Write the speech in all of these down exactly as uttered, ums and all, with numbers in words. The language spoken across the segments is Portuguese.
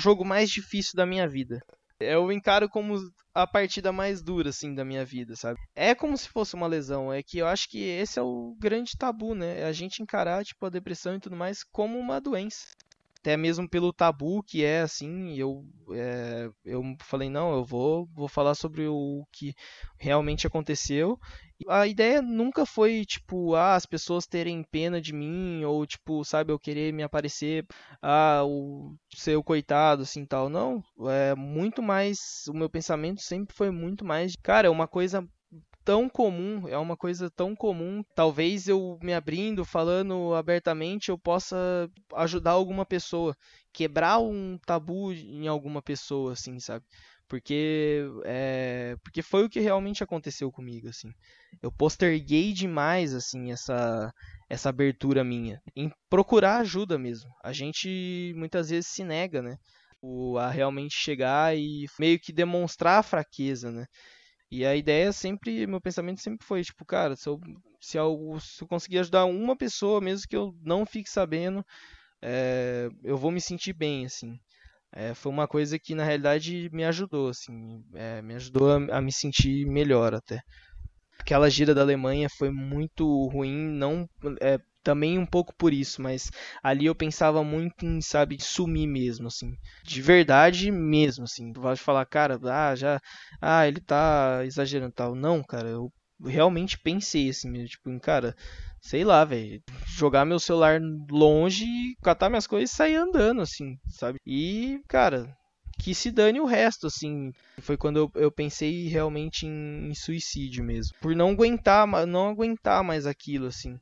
jogo mais difícil da minha vida. Eu encaro como a partida mais dura, assim, da minha vida, sabe? É como se fosse uma lesão, é que eu acho que esse é o grande tabu, né? A gente encarar, tipo, a depressão e tudo mais como uma doença. Até mesmo pelo tabu que é, assim, eu, é, eu falei, não, eu vou, vou falar sobre o que realmente aconteceu. A ideia nunca foi, tipo, ah, as pessoas terem pena de mim, ou, tipo, sabe, eu querer me aparecer, ah, o ser o coitado, assim, tal. Não, é muito mais, o meu pensamento sempre foi muito mais, de, cara, é uma coisa... tão comum, é uma coisa tão comum, talvez eu me abrindo, falando abertamente, eu possa ajudar alguma pessoa, quebrar um tabu em alguma pessoa, assim, sabe? Porque, é, porque foi o que realmente aconteceu comigo, assim. Eu posterguei demais, assim, essa, essa abertura minha, em procurar ajuda mesmo. A gente muitas vezes se nega, né? O, a realmente chegar e meio que demonstrar a fraqueza, né? E a ideia sempre, meu pensamento sempre foi, tipo, cara, se eu, se eu, se eu conseguir ajudar uma pessoa, mesmo que eu não fique sabendo, é, eu vou me sentir bem, assim. É, foi uma coisa que, na realidade, me ajudou, assim, é, me ajudou a, a me sentir melhor até. Aquela gira da Alemanha foi muito ruim, não... É, também um pouco por isso, mas ali eu pensava muito em, sabe, sumir mesmo, assim. De verdade mesmo, assim. Tu vai falar, cara, ah, já... Ah, ele tá exagerando e tal. Não, cara, eu realmente pensei, assim, mesmo. Tipo, cara, sei lá, velho. Jogar meu celular longe, catar minhas coisas e sair andando, assim, sabe? E, cara, que se dane o resto, assim. Foi quando eu, eu pensei realmente em, em suicídio mesmo. Por não aguentar, não aguentar mais aquilo, assim.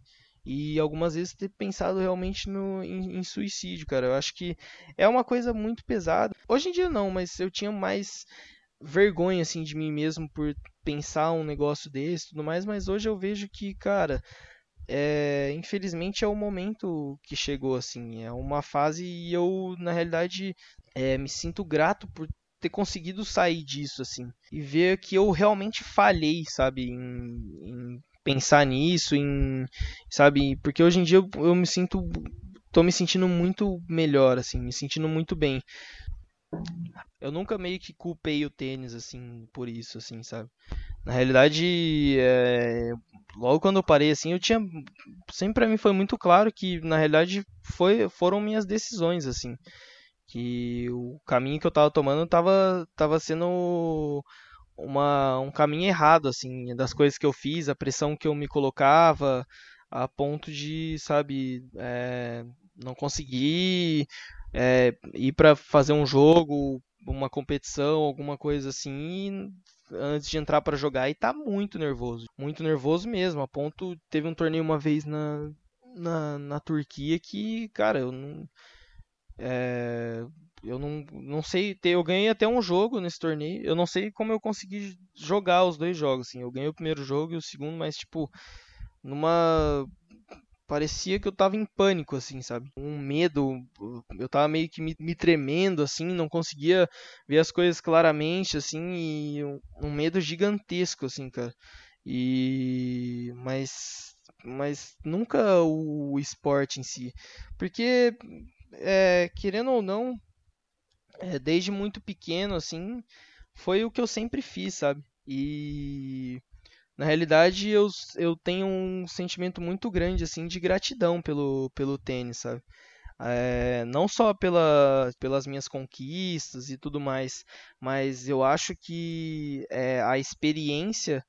E algumas vezes ter pensado realmente no, em, em suicídio, cara. Eu acho que é uma coisa muito pesada. Hoje em dia não, mas eu tinha mais vergonha, assim, de mim mesmo por pensar um negócio desse e tudo mais. Mas hoje eu vejo que, cara, é, infelizmente é o momento que chegou, assim. É uma fase e eu, na realidade, é, me sinto grato por ter conseguido sair disso, assim. E ver que eu realmente falhei, sabe, em... em pensar nisso, em, sabe, porque hoje em dia eu, eu me sinto, tô me sentindo muito melhor, assim, me sentindo muito bem. Eu nunca meio que culpei o tênis, assim, por isso, assim, sabe. Na realidade, é, logo quando eu parei, assim, eu tinha, sempre pra mim foi muito claro que, na realidade, foi, foram minhas decisões, assim, que o caminho que eu tava tomando tava, tava sendo... Uma, um caminho errado, assim, das coisas que eu fiz, a pressão que eu me colocava, a ponto de, sabe, é, não conseguir é, ir para fazer um jogo, uma competição, alguma coisa assim, antes de entrar para jogar, e tá muito nervoso, muito nervoso mesmo, a ponto, teve um torneio uma vez na, na, na Turquia que, cara, eu não... É, eu não, não sei, eu ganhei até um jogo nesse torneio, eu não sei como eu consegui jogar os dois jogos, assim, eu ganhei o primeiro jogo e o segundo, mas tipo, numa, parecia que eu tava em pânico, assim, sabe, um medo, eu tava meio que me, me tremendo, assim, não conseguia ver as coisas claramente, assim, e um, um medo gigantesco, assim, cara, e, mas, mas nunca o, o esporte em si, porque, é, querendo ou não, desde muito pequeno, assim, foi o que eu sempre fiz, sabe? E, na realidade, eu, eu tenho um sentimento muito grande, assim, de gratidão pelo, pelo tênis, sabe? É, não só pela, pelas minhas conquistas e tudo mais, mas eu acho que é, a experiência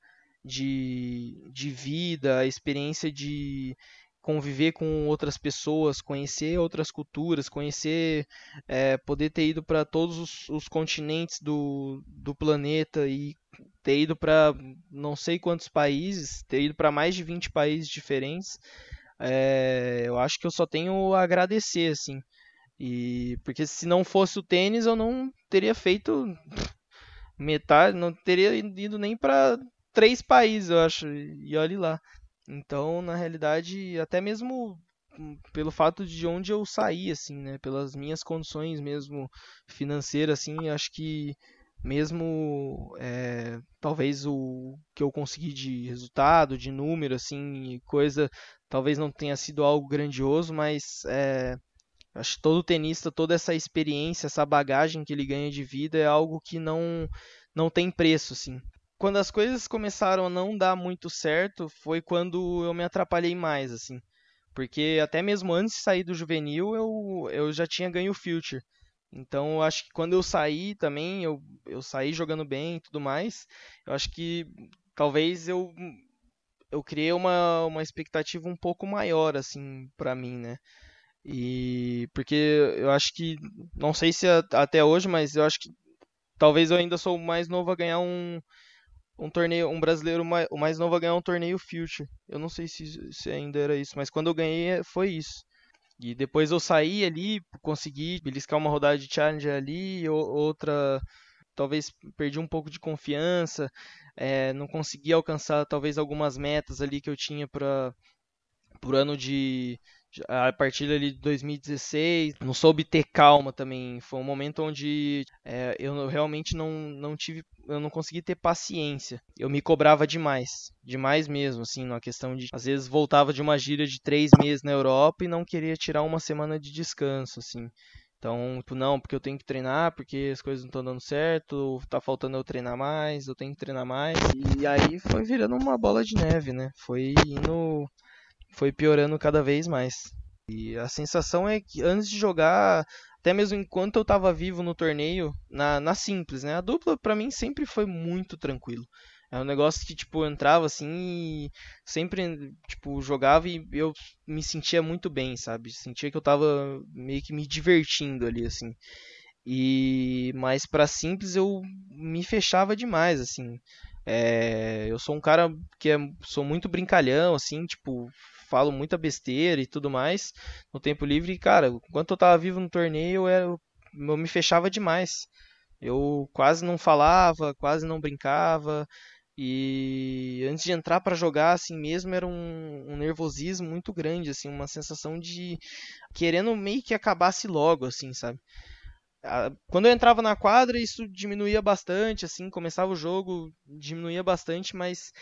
de, de vida, a experiência de... conviver com outras pessoas, conhecer outras culturas, conhecer, é, poder ter ido para todos os, os continentes do, do planeta e ter ido para não sei quantos países, ter ido para mais de vinte países diferentes, é, eu acho que eu só tenho a agradecer, assim, e, porque se não fosse o tênis eu não teria feito metade, não teria ido nem para três países, eu acho, e olhe lá. Então, na realidade, até mesmo pelo fato de onde eu saí, assim, né? Pelas minhas condições mesmo financeiras, assim, acho que mesmo é, talvez o que eu consegui de resultado, de número, assim, coisa, talvez não tenha sido algo grandioso, mas é, Acho que todo tenista, toda essa experiência, essa bagagem que ele ganha de vida é algo que não, não tem preço, assim. Quando as coisas começaram a não dar muito certo, foi quando eu me atrapalhei mais, assim. Porque até mesmo antes de sair do juvenil, eu, eu já tinha ganho o Future. Então, eu acho que quando eu saí também, eu, eu saí jogando bem e tudo mais, eu acho que talvez eu, eu criei uma, uma expectativa um pouco maior, assim, pra mim, né? E porque eu acho que, não sei se até hoje, mas eu acho que talvez eu ainda sou o mais novo a ganhar um, um torneio, um brasileiro mais, o mais novo a ganhar um torneio Future. Eu não sei se, se ainda era isso, mas quando eu ganhei foi isso. E depois eu saí ali, consegui beliscar uma rodada de Challenger ali, outra, talvez perdi um pouco de confiança, é, não consegui alcançar talvez algumas metas ali que eu tinha para por ano de... A partir ali de dois mil e dezesseis, não soube ter calma também. Foi um momento onde é, eu realmente não, não tive, eu não consegui ter paciência. Eu me cobrava demais, demais mesmo, assim, na questão de... Às vezes voltava de uma gira de três meses na Europa e não queria tirar uma semana de descanso, assim. Então, tipo, não, porque eu tenho que treinar, porque as coisas não estão dando certo, tá faltando eu treinar mais, eu tenho que treinar mais. E aí foi virando uma bola de neve, né? Foi indo... Foi piorando cada vez mais. E a sensação é que antes de jogar, até mesmo enquanto eu estava vivo no torneio, na, na simples, né? A dupla pra mim sempre foi muito tranquilo. É um negócio que, tipo, eu entrava assim e sempre, tipo, jogava e eu me sentia muito bem, sabe? Sentia que eu tava meio que me divertindo ali, assim. E... Mas pra simples eu me fechava demais, assim. É... Eu sou um cara que é... sou muito brincalhão, assim, tipo... Falo muita besteira e tudo mais no tempo livre. E, cara, enquanto eu tava vivo no torneio, eu, era, eu me fechava demais. Eu quase não falava, quase não brincava. E antes de entrar pra jogar, assim mesmo, era um, um nervosismo muito grande, assim, uma sensação de querendo meio que acabasse logo, assim, sabe? Quando eu entrava na quadra, isso diminuía bastante, assim, começava o jogo, diminuía bastante, mas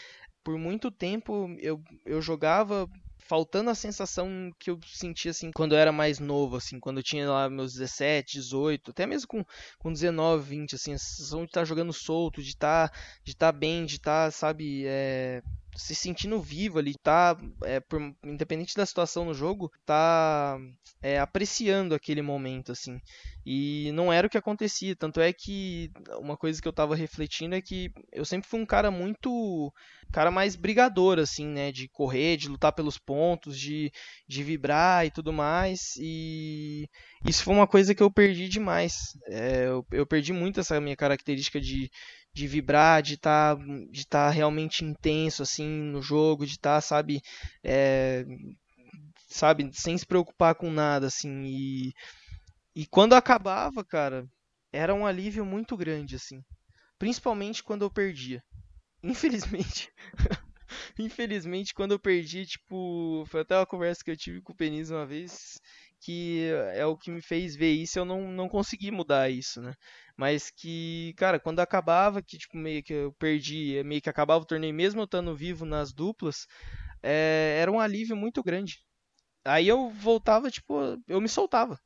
por muito tempo eu, eu jogava... Faltando a sensação que eu sentia, assim, quando eu era mais novo, assim, quando eu tinha lá meus dezessete, dezoito, até mesmo com, com dezenove, vinte, assim, a sensação de estar jogando solto, de estar, de estar bem, de estar, sabe, é, se sentindo vivo ali, tá, é, por, independente da situação no jogo, tá é, apreciando aquele momento, assim, e não era o que acontecia, tanto é que uma coisa que eu tava refletindo é que eu sempre fui um cara muito, cara mais brigador, assim, né, de correr, de lutar pelos pontos, de, de vibrar e tudo mais, e isso foi uma coisa que eu perdi demais. É, eu, eu perdi muito essa minha característica de, de vibrar, de tá, de tá realmente intenso, assim, no jogo, de tá, sabe, é, sabe, sem se preocupar com nada, assim, e, e quando acabava, cara, era um alívio muito grande, assim, principalmente quando eu perdia, infelizmente. Infelizmente, quando eu perdi, tipo, foi até uma conversa que eu tive com o Penis uma vez, que é o que me fez ver isso, eu não, não consegui mudar isso, né? Mas que, cara, quando acabava, que tipo, meio que eu perdi, meio que acabava o torneio, mesmo eu estando vivo nas duplas, é, era um alívio muito grande. Aí eu voltava, tipo, eu me soltava.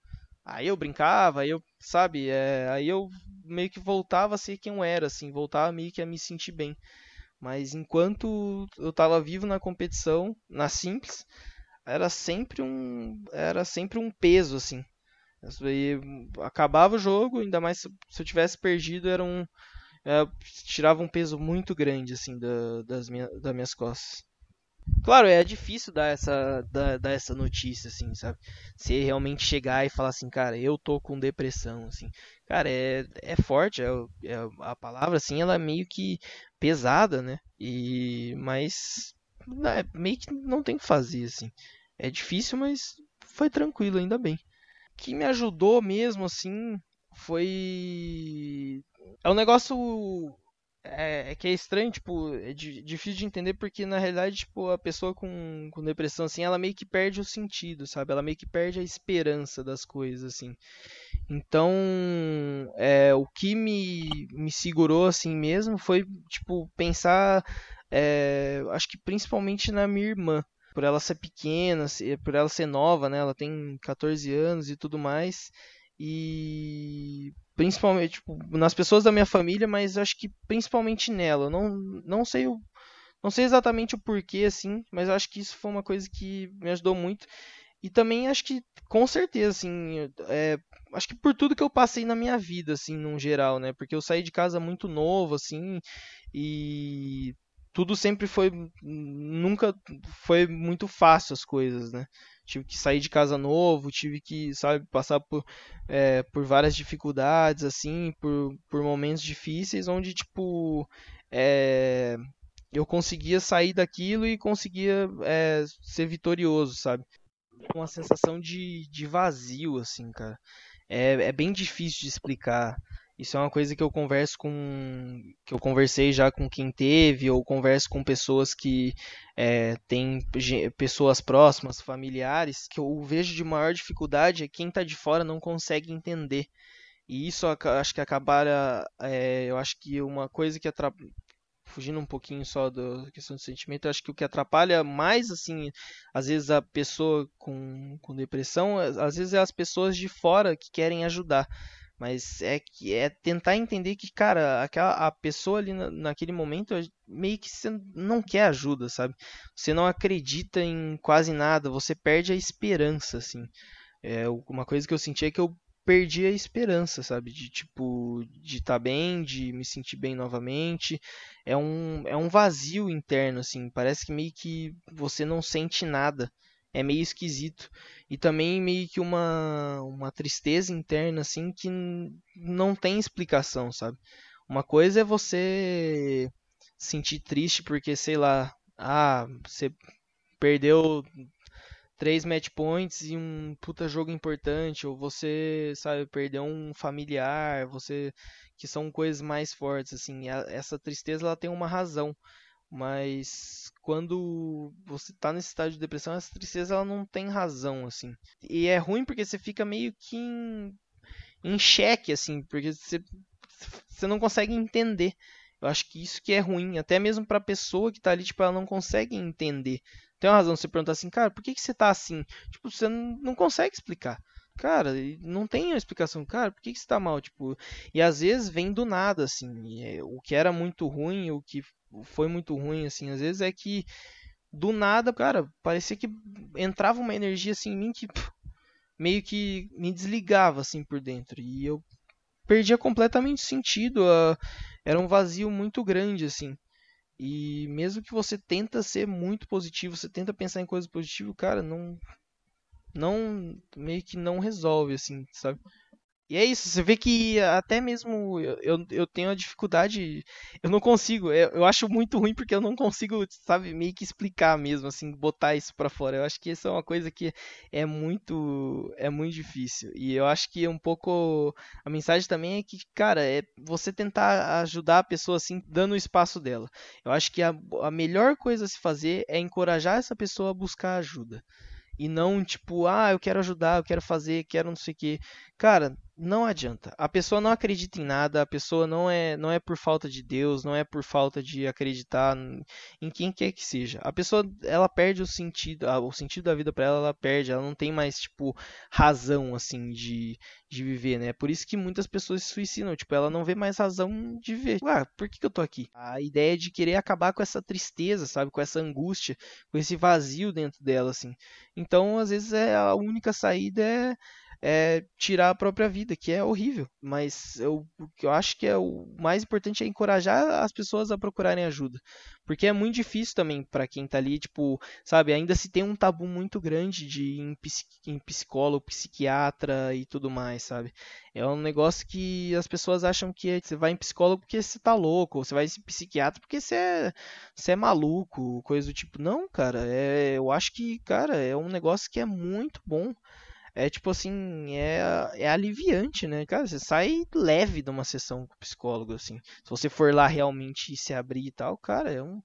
Aí eu brincava, aí eu, sabe, é, aí eu meio que voltava a ser quem eu era, assim, voltava meio que a me sentir bem. Mas enquanto eu tava vivo na competição, na simples, era sempre um, era sempre um peso, assim. E acabava o jogo, ainda mais se eu tivesse perdido, era um, é, tirava um peso muito grande, assim, da, das, minha, das minhas costas. Claro, é difícil dar essa, dar, dar essa notícia, assim, sabe? Você realmente chegar e falar assim, cara, eu tô com depressão, assim. Cara, é, é forte, é, é, a palavra, assim, ela é meio que pesada, né? E, mas, é, meio que não tem o que fazer, assim. É difícil, mas foi tranquilo, ainda bem. O que me ajudou mesmo, assim, foi... É um negócio... É, é que é estranho, tipo, é difícil de entender porque, na realidade, tipo, a pessoa com, com depressão, assim, ela meio que perde o sentido, sabe? Ela meio que perde a esperança das coisas, assim. Então, é, o que me, me segurou, assim, mesmo foi, tipo, pensar, é, acho que principalmente na minha irmã. por ela ser pequena, por ela ser nova, né? Ela tem quatorze anos e tudo mais. E principalmente tipo, nas pessoas da minha família, mas acho que principalmente nela. Eu não, não sei o, não sei exatamente o porquê, assim, mas acho que isso foi uma coisa que me ajudou muito. E também acho que, com certeza, assim, é, acho que por tudo que eu passei na minha vida, assim, num geral, né? Porque eu saí de casa muito novo, assim, e tudo sempre foi, nunca foi muito fácil as coisas, né? Tive que sair de casa novo, tive que, sabe, passar por, é, por várias dificuldades, assim, por, por momentos difíceis, onde, tipo, é, eu conseguia sair daquilo e conseguia, é, ser vitorioso, sabe? Uma sensação de, de vazio, assim, cara. É, é bem difícil de explicar. Isso é uma coisa que eu converso com... Que eu conversei já com quem teve, ou converso com pessoas que é, têm pessoas próximas, familiares. Que eu vejo de maior dificuldade é quem tá de fora não consegue entender. E isso acho que acabara... É, eu acho que uma coisa que atrapalha... Fugindo um pouquinho só da questão do sentimento, acho que o que atrapalha mais, assim, às vezes a pessoa com, com depressão, às vezes é as pessoas de fora que querem ajudar, mas é, que, é tentar entender que, cara, aquela, a pessoa ali na, naquele momento, meio que você não quer ajuda, sabe? Você não acredita em quase nada, você perde a esperança, assim. É, uma coisa que eu senti é que eu perdi a esperança, sabe, de tipo, de estar bem, de me sentir bem novamente, é um, é um vazio interno, assim, parece que meio que você não sente nada, é meio esquisito, e também meio que uma, uma tristeza interna, assim, que não tem explicação, sabe, uma coisa é você sentir triste porque, sei lá, ah, você perdeu... Três match points e um puta jogo importante, ou você, sabe, perdeu um familiar, você que são coisas mais fortes, assim, a, essa tristeza ela tem uma razão, mas quando você tá nesse estágio de depressão, essa tristeza ela não tem razão, assim, e é ruim porque você fica meio que em, em xeque, assim, porque você, você não consegue entender, eu acho que isso que é ruim, até mesmo pra pessoa que tá ali, tipo, ela não consegue entender. Tem uma razão de você perguntar assim, cara, por que, que você tá assim? Tipo, você não consegue explicar. Cara, não tem a explicação. Cara, por que, que você tá mal? Tipo, e às vezes vem do nada, assim. É, o que era muito ruim, o que foi muito ruim, assim, às vezes é que do nada, cara, parecia que entrava uma energia, assim, em mim que pff, meio que me desligava, assim, por dentro. E eu perdia completamente o sentido. A... Era um vazio muito grande, assim. E mesmo que você tenta ser muito positivo, você tenta pensar em coisas positivas, cara, não, não, meio que não resolve, assim, sabe? E é isso, você vê que até mesmo eu, eu tenho a dificuldade, eu não consigo, eu, eu acho muito ruim porque eu não consigo, sabe, meio que explicar mesmo, assim, botar isso pra fora. Eu acho que isso é uma coisa que é muito, é muito difícil. E eu acho que um pouco, a mensagem também é que, cara, é você tentar ajudar a pessoa, assim, dando o espaço dela. Eu acho que a, a melhor coisa a se fazer é encorajar essa pessoa a buscar ajuda. E não, tipo, ah, eu quero ajudar, eu quero fazer, quero não sei o quê. Cara, não adianta. A pessoa não acredita em nada, a pessoa não é, não é por falta de Deus, não é por falta de acreditar em quem quer que seja. A pessoa, ela perde o sentido, o sentido da vida pra ela, ela perde, ela não tem mais, tipo, razão, assim, de, de viver, né? Por isso que muitas pessoas se suicidam, tipo, ela não vê mais razão de viver. Ah, por que, que eu tô aqui? A ideia de querer acabar com essa tristeza, sabe? Com essa angústia, com esse vazio dentro dela, assim. Então, às vezes, é, a única saída é... É tirar a própria vida, que é horrível. Mas eu, o que eu acho que é o mais importante é encorajar as pessoas a procurarem ajuda. Porque é muito difícil também pra quem tá ali, tipo, sabe, ainda se tem um tabu muito grande de ir em, psiqui, em psicólogo, psiquiatra e tudo mais, sabe? É um negócio que as pessoas acham que você vai em psicólogo porque você tá louco, ou você vai em psiquiatra porque você é, você é maluco, coisa do tipo. Não, cara, é, eu acho que, cara, é um negócio que é muito bom. É tipo assim, é, é aliviante, né? Cara, você sai leve de uma sessão com o psicólogo, assim. Se você for lá realmente se abrir e tal, cara, é um,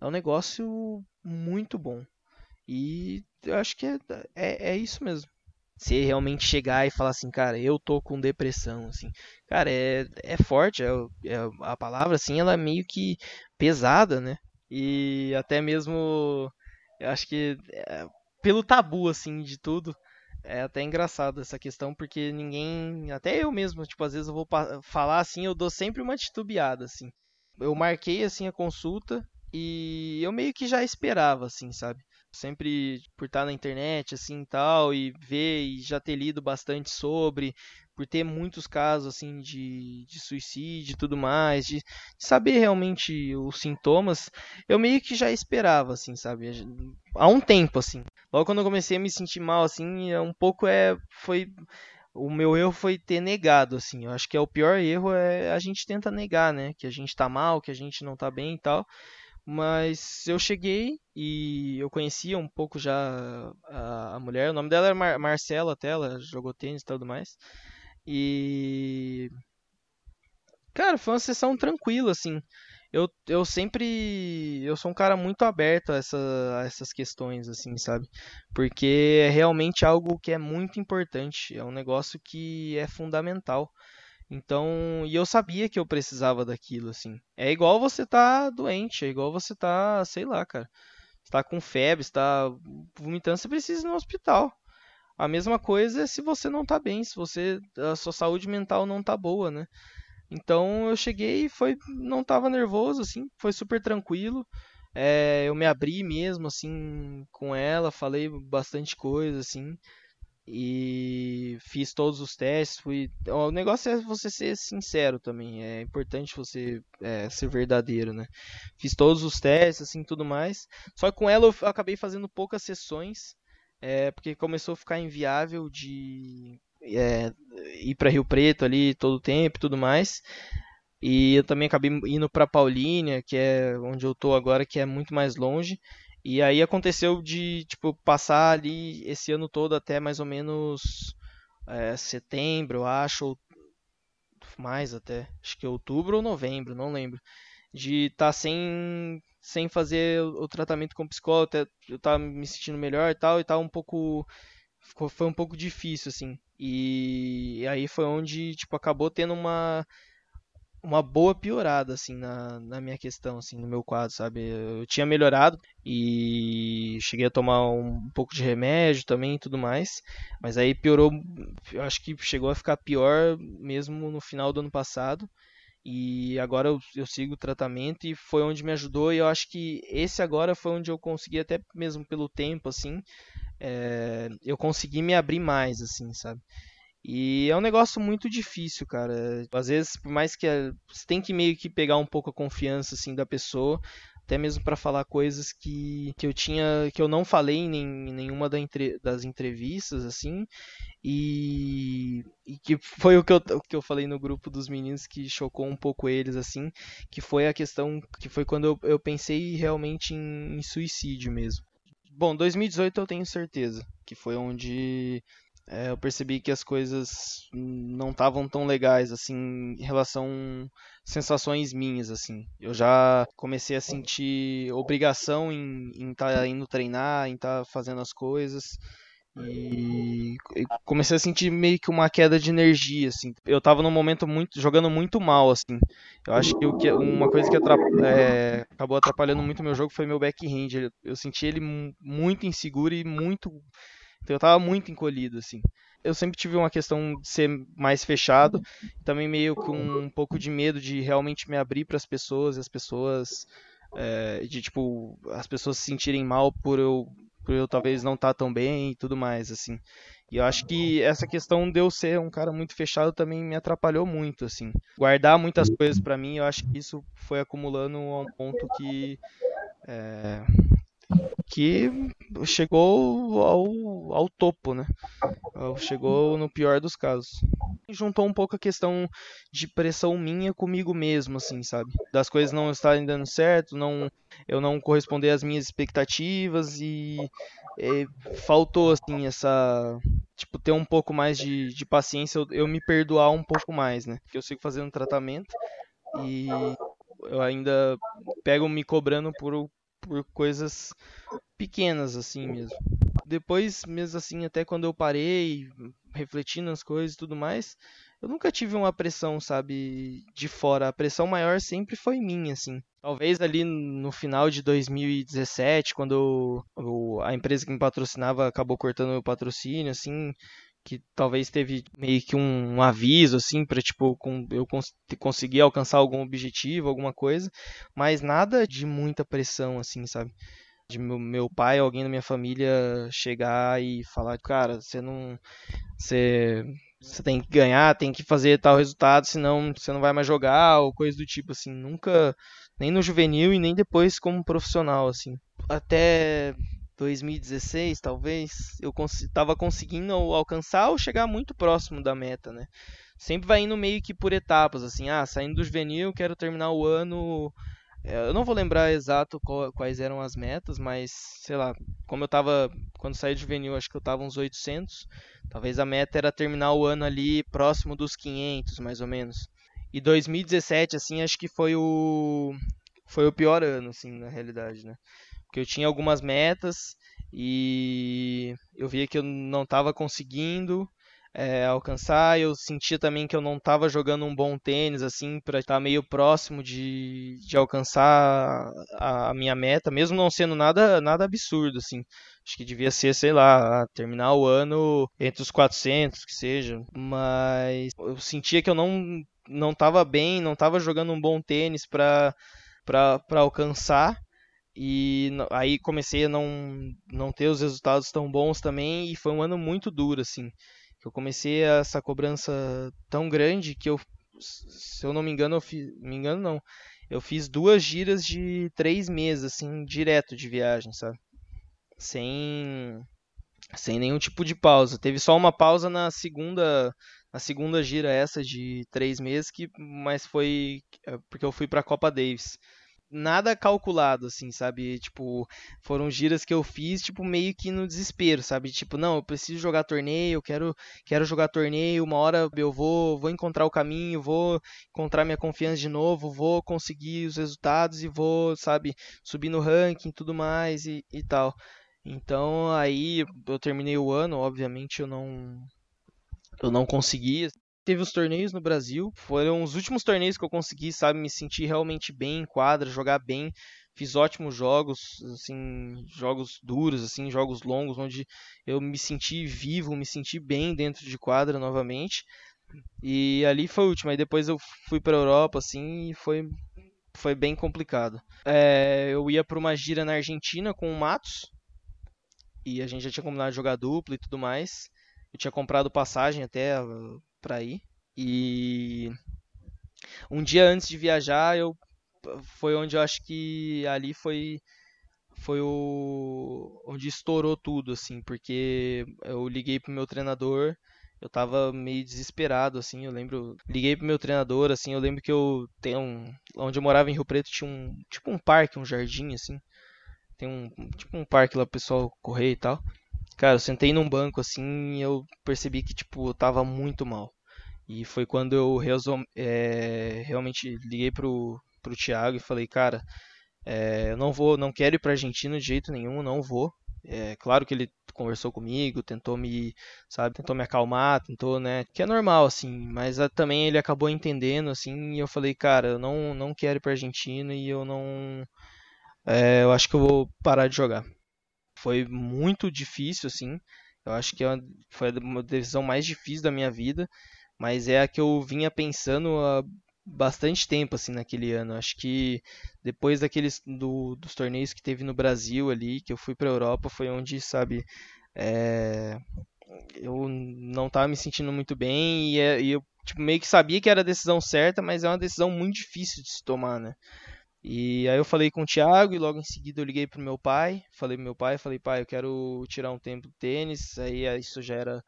é um negócio muito bom. E eu acho que é, é, é isso mesmo. Você realmente chegar e falar assim, cara, eu tô com depressão, assim. Cara, é, é forte, é, é, a palavra, assim, ela é meio que pesada, né? E até mesmo... Eu acho que é, pelo tabu, assim, de tudo, é até engraçado essa questão, porque ninguém, até eu mesmo, tipo, às vezes eu vou falar assim, eu dou sempre uma titubeada, assim. Eu marquei, assim, a consulta e eu meio que já esperava, assim, sabe? Sempre por estar na internet, assim, tal, e ver e já ter lido bastante sobre, por ter muitos casos, assim, de, de suicídio e tudo mais, de, de saber realmente os sintomas, eu meio que já esperava, assim, sabe? Há um tempo, assim. Logo quando eu comecei a me sentir mal, assim, um pouco é... foi... O meu erro foi ter negado, assim. Eu acho que é o pior erro, é a gente tenta negar, né? Que a gente tá mal, que a gente não tá bem e tal. Mas eu cheguei e eu conhecia um pouco já a, a mulher. O nome dela era Mar- Marcela, até. Ela jogou tênis e tudo mais. E... cara, foi uma sessão tranquila, assim. Eu, eu sempre... eu sou um cara muito aberto a, essa, a essas questões, assim, sabe? Porque é realmente algo que é muito importante. É um negócio que é fundamental. Então... e eu sabia que eu precisava daquilo, assim. É igual você tá doente. É igual você tá, sei lá, cara. Você tá com febre, você tá vomitando, você precisa ir no hospital. A mesma coisa é se você não tá bem. Se você... a sua saúde mental não tá boa, né? Então eu cheguei e foi, não tava nervoso, assim, foi super tranquilo, é, eu me abri mesmo, assim, com ela, falei bastante coisa, assim, e fiz todos os testes, fui... o negócio é você ser sincero também, é importante você é, ser verdadeiro, né, fiz todos os testes, assim, tudo mais, só que com ela eu acabei fazendo poucas sessões, é, porque começou a ficar inviável de... É, ir para Rio Preto ali todo o tempo e tudo mais. E eu também acabei indo para Paulínia, que é onde eu tô agora, que é muito mais longe. E aí aconteceu de tipo passar ali esse ano todo até mais ou menos é, setembro, eu acho, ou mais até, acho que outubro ou novembro, não lembro, de estar tá sem, sem fazer o tratamento com psicólogo. Até eu tava me sentindo melhor e tal, e tava um pouco... foi um pouco difícil, assim. E aí foi onde, tipo, acabou tendo uma, uma boa piorada, assim, na, na minha questão, assim, no meu quadro, sabe? Eu tinha melhorado e cheguei a tomar um pouco de remédio também e tudo mais, mas aí piorou, eu acho que chegou a ficar pior mesmo no final do ano passado. E agora eu, eu sigo o tratamento e foi onde me ajudou. E eu acho que esse agora foi onde eu consegui, até mesmo pelo tempo, assim... É, eu consegui me abrir mais, assim, sabe? E é um negócio muito difícil, cara. Às vezes, por mais que... a... você tem que meio que pegar um pouco a confiança, assim, da pessoa. Até mesmo pra falar coisas que, que eu tinha... que eu não falei em nenhuma da entre... das entrevistas, assim. E, e que foi o que, eu, o que eu falei no grupo dos meninos, que chocou um pouco eles, assim. Que foi a questão... que foi quando eu, eu pensei realmente em, em suicídio mesmo. Bom, dois mil e dezoito eu tenho certeza que foi onde é, eu percebi que as coisas não estavam tão legais, assim, em relação a sensações minhas, assim. Eu já comecei a sentir obrigação em estar indo treinar, em estar fazendo as coisas, e comecei a sentir meio que uma queda de energia, assim. Eu tava num momento muito, jogando muito mal, assim. Eu acho que, o que uma coisa que atrap- é, acabou atrapalhando muito o meu jogo foi meu backhand. Eu senti ele muito inseguro e muito... então eu tava muito encolhido, assim. Eu sempre tive uma questão de ser mais fechado, também meio com um pouco de medo de realmente me abrir para as pessoas, e as pessoas... é, de, tipo, as pessoas se sentirem mal por eu... por eu talvez não estar tão bem e tudo mais, assim. E eu acho que essa questão de eu ser um cara muito fechado também me atrapalhou muito, assim. Guardar muitas coisas pra mim, eu acho que isso foi acumulando a um ponto que... é, que chegou ao, ao topo, né? Chegou no pior dos casos. Juntou um pouco a questão de pressão minha comigo mesmo, assim, sabe? Das coisas não estarem dando certo, não, eu não corresponder às minhas expectativas e, e faltou, assim, essa... tipo, ter um pouco mais de, de paciência, eu, eu me perdoar um pouco mais, né? Porque eu sigo fazendo tratamento e eu ainda pego me cobrando por... por coisas pequenas, assim mesmo. Depois, mesmo assim, até quando eu parei, refletindo nas coisas e tudo mais, eu nunca tive uma pressão, sabe, de fora. A pressão maior sempre foi minha, assim. Talvez ali no final de dois mil e dezessete, quando o, a empresa que me patrocinava acabou cortando o patrocínio, assim, que talvez teve meio que um, um aviso, assim, pra, tipo, com, eu cons- conseguir alcançar algum objetivo, alguma coisa, mas nada de muita pressão, assim, sabe? De meu pai, alguém da minha família chegar e falar, cara, você não... Você, você tem que ganhar, tem que fazer tal resultado, senão você não vai mais jogar, ou coisa do tipo, assim. Nunca, nem no juvenil e nem depois como profissional, assim. Até dois mil e dezesseis, talvez, eu estava conseguindo alcançar ou chegar muito próximo da meta, né? Sempre vai indo meio que por etapas, assim. Ah, saindo do juvenil, quero terminar o ano... Eu não vou lembrar exato quais eram as metas, mas, sei lá, como eu tava, quando saí de juvenil, acho que eu tava uns oitocentos, talvez a meta era terminar o ano ali próximo dos quinhentos, mais ou menos. E dois mil e dezessete, assim, acho que foi o foi o pior ano, assim, na realidade, né? Porque eu tinha algumas metas e eu via que eu não tava conseguindo É, alcançar, eu sentia também que eu não estava jogando um bom tênis, assim, para estar meio próximo de, de alcançar a, a minha meta, mesmo não sendo nada, nada absurdo, assim. Acho que devia ser, sei lá, terminar o ano entre os quatrocentos, que seja, mas eu sentia que eu não não estava bem, não estava jogando um bom tênis para para para alcançar. E aí comecei a não não ter os resultados tão bons também, e foi um ano muito duro, assim. Eu comecei essa cobrança tão grande que eu, se eu não me engano, eu fiz, me engano não, eu fiz duas giras de três meses, assim, direto de viagem, sabe? Sem, sem nenhum tipo de pausa. Teve só uma pausa na segunda, na segunda gira essa de três meses, que, mas foi porque eu fui para a Copa Davis. Nada calculado, assim, sabe? Tipo, foram giras que eu fiz, tipo, meio que no desespero, sabe? Tipo, não, eu preciso jogar torneio, eu quero, quero jogar torneio, uma hora eu vou, vou encontrar o caminho, vou encontrar minha confiança de novo, vou conseguir os resultados e vou, sabe, subir no ranking e tudo mais e, e tal. Então, aí eu terminei o ano, obviamente eu não, eu não consegui. Teve os torneios no Brasil, foram os últimos torneios que eu consegui, sabe, me sentir realmente bem em quadra, jogar bem, fiz ótimos jogos, assim, jogos duros, assim, jogos longos, onde eu me senti vivo, me senti bem dentro de quadra novamente, e ali foi o último, aí depois eu fui pra Europa, assim, e foi, foi bem complicado. É, eu ia pra uma gira na Argentina com o Matos, e a gente já tinha combinado de jogar dupla e tudo mais, eu tinha comprado passagem até pra ir, e um dia antes de viajar, eu foi onde eu acho que ali foi foi o onde estourou tudo, assim, porque eu liguei pro meu treinador, eu tava meio desesperado, assim, eu lembro, liguei pro meu treinador, assim, eu lembro que eu tenho um, onde eu morava em Rio Preto tinha um, tipo um parque, um jardim, assim, tem um, tipo um parque lá pro pessoal correr e tal. Cara, eu sentei num banco, assim, e eu percebi que, tipo, eu tava muito mal. E foi quando eu resum- é, realmente liguei pro, pro Thiago e falei, cara, é, eu não vou, não quero ir pra Argentina de jeito nenhum, não vou. É, claro que ele conversou comigo, tentou me, sabe, tentou me acalmar, tentou, né, que é normal, assim, mas também ele acabou entendendo, assim, e eu falei, cara, eu não, não quero ir pra Argentina e eu não, é, eu acho que eu vou parar de jogar. Foi muito difícil, assim, eu acho que foi uma decisão mais difícil da minha vida, mas é a que eu vinha pensando há bastante tempo, assim, naquele ano. Acho que depois daqueles, do, dos torneios que teve no Brasil ali, que eu fui para a Europa, foi onde, sabe, é, eu não estava me sentindo muito bem e, é, e eu tipo, meio que sabia que era a decisão certa, mas é uma decisão muito difícil de se tomar, né? E aí eu falei com o Thiago e logo em seguida eu liguei pro meu pai, falei pro meu pai, falei, pai, eu quero tirar um tempo do tênis, aí isso já era,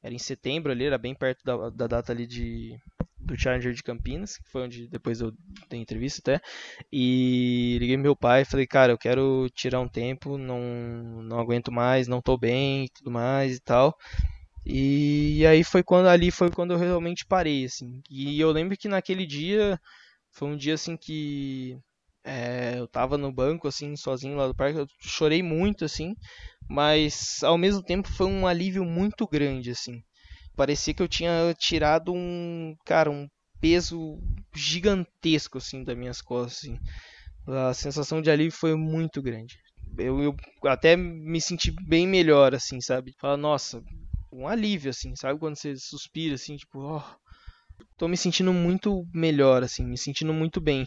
era em setembro ali, era bem perto da, da data ali de, do Challenger de Campinas, que foi onde depois eu dei entrevista até, e liguei pro meu pai e falei, cara, eu quero tirar um tempo, não, não aguento mais, não tô bem e tudo mais e tal. E, e aí foi quando ali foi quando eu realmente parei, assim, e eu lembro que naquele dia, foi um dia assim que... É, eu tava no banco, assim, sozinho lá do parque, eu chorei muito, assim, mas ao mesmo tempo foi um alívio muito grande, assim, parecia que eu tinha tirado um, cara, um peso gigantesco, assim, das minhas costas, assim. A sensação de alívio foi muito grande. Eu, eu até me senti bem melhor, assim, sabe? Falar, nossa, um alívio, assim, sabe? Quando você suspira, assim, tipo, ó... Oh. Tô me sentindo muito melhor, assim, me sentindo muito bem.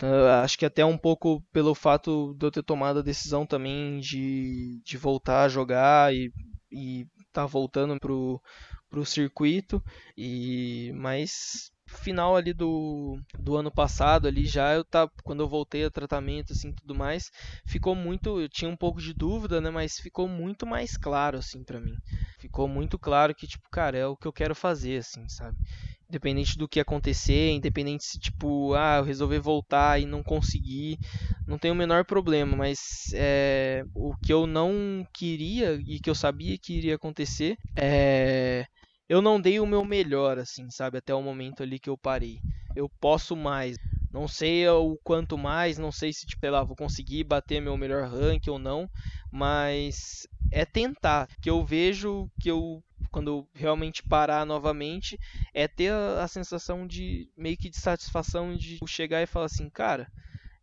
Uh, acho que até um pouco pelo fato de eu ter tomado a decisão também de, de voltar a jogar e e tá voltando pro, pro circuito. E, mas... final ali do, do ano passado ali já eu tá quando eu voltei a tratamento, assim, tudo mais, ficou muito, eu tinha um pouco de dúvida, né, mas ficou muito mais claro, assim, para mim. Ficou muito claro que, tipo, cara, é o que eu quero fazer, assim, sabe? Independente do que acontecer, independente se, tipo, ah, eu resolver voltar e não conseguir, não tem o menor problema, mas é, o que eu não queria e que eu sabia que iria acontecer é... eu não dei o meu melhor, assim, sabe? Até o momento ali que eu parei. Eu posso mais. Não sei o quanto mais, não sei se, tipo, lá, vou conseguir bater meu melhor rank ou não, mas é tentar. Que eu vejo que eu, quando eu realmente parar novamente, é ter a, a sensação de meio que de satisfação de chegar e falar assim, cara,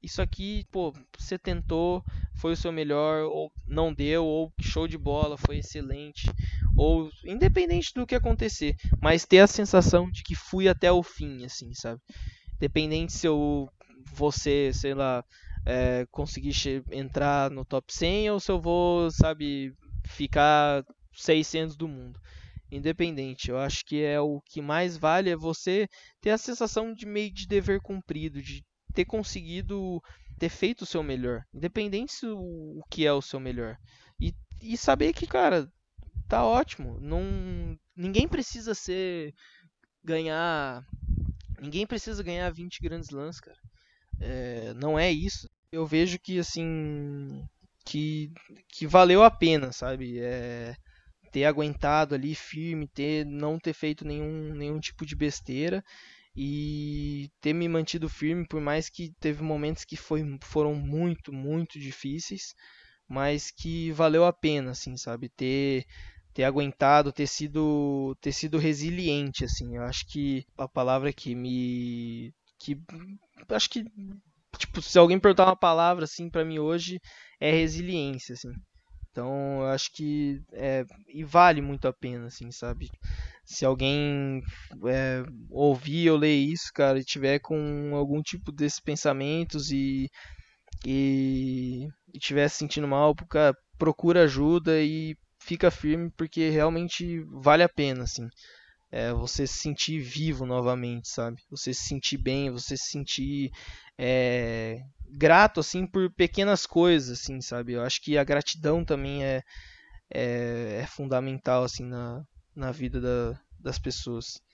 isso aqui, pô, você tentou, foi o seu melhor, ou não deu, ou show de bola, foi excelente, ou independente do que acontecer, mas ter a sensação de que fui até o fim, assim, sabe? Independente se eu vou ser, sei lá, é, conseguir che- entrar no top cem ou se eu vou, sabe, ficar seiscentos do mundo. Independente, eu acho que é o que mais vale é você ter a sensação de meio de dever cumprido, de ter conseguido, ter feito o seu melhor, independente do que é o seu melhor, e, e saber que, cara, tá ótimo, não, ninguém precisa ser, ganhar, ninguém precisa ganhar vinte grandes lãs, cara, é, não é isso, eu vejo que, assim, que, que valeu a pena, sabe, é... ter aguentado ali firme, ter, não ter feito nenhum, nenhum tipo de besteira, e ter me mantido firme, por mais que teve momentos que foi, foram muito, muito difíceis, mas que valeu a pena, assim, sabe? Ter, ter aguentado, ter sido, ter sido resiliente, assim. Eu acho que a palavra que me... que, acho que, tipo, se alguém perguntar uma palavra, assim, pra mim hoje, é resiliência, assim. Então, eu acho que é, e vale muito a pena, assim, sabe? Se alguém é, ouvir ou ler isso, cara, e tiver com algum tipo desses pensamentos e, e, e tiver se sentindo mal, cara, procura ajuda e fica firme, porque realmente vale a pena, assim. É, você se sentir vivo novamente, sabe? Você se sentir bem, você se sentir... É... grato, assim, por pequenas coisas, assim, sabe? Eu acho que a gratidão também é, é, é fundamental, assim, na, na vida da, das pessoas.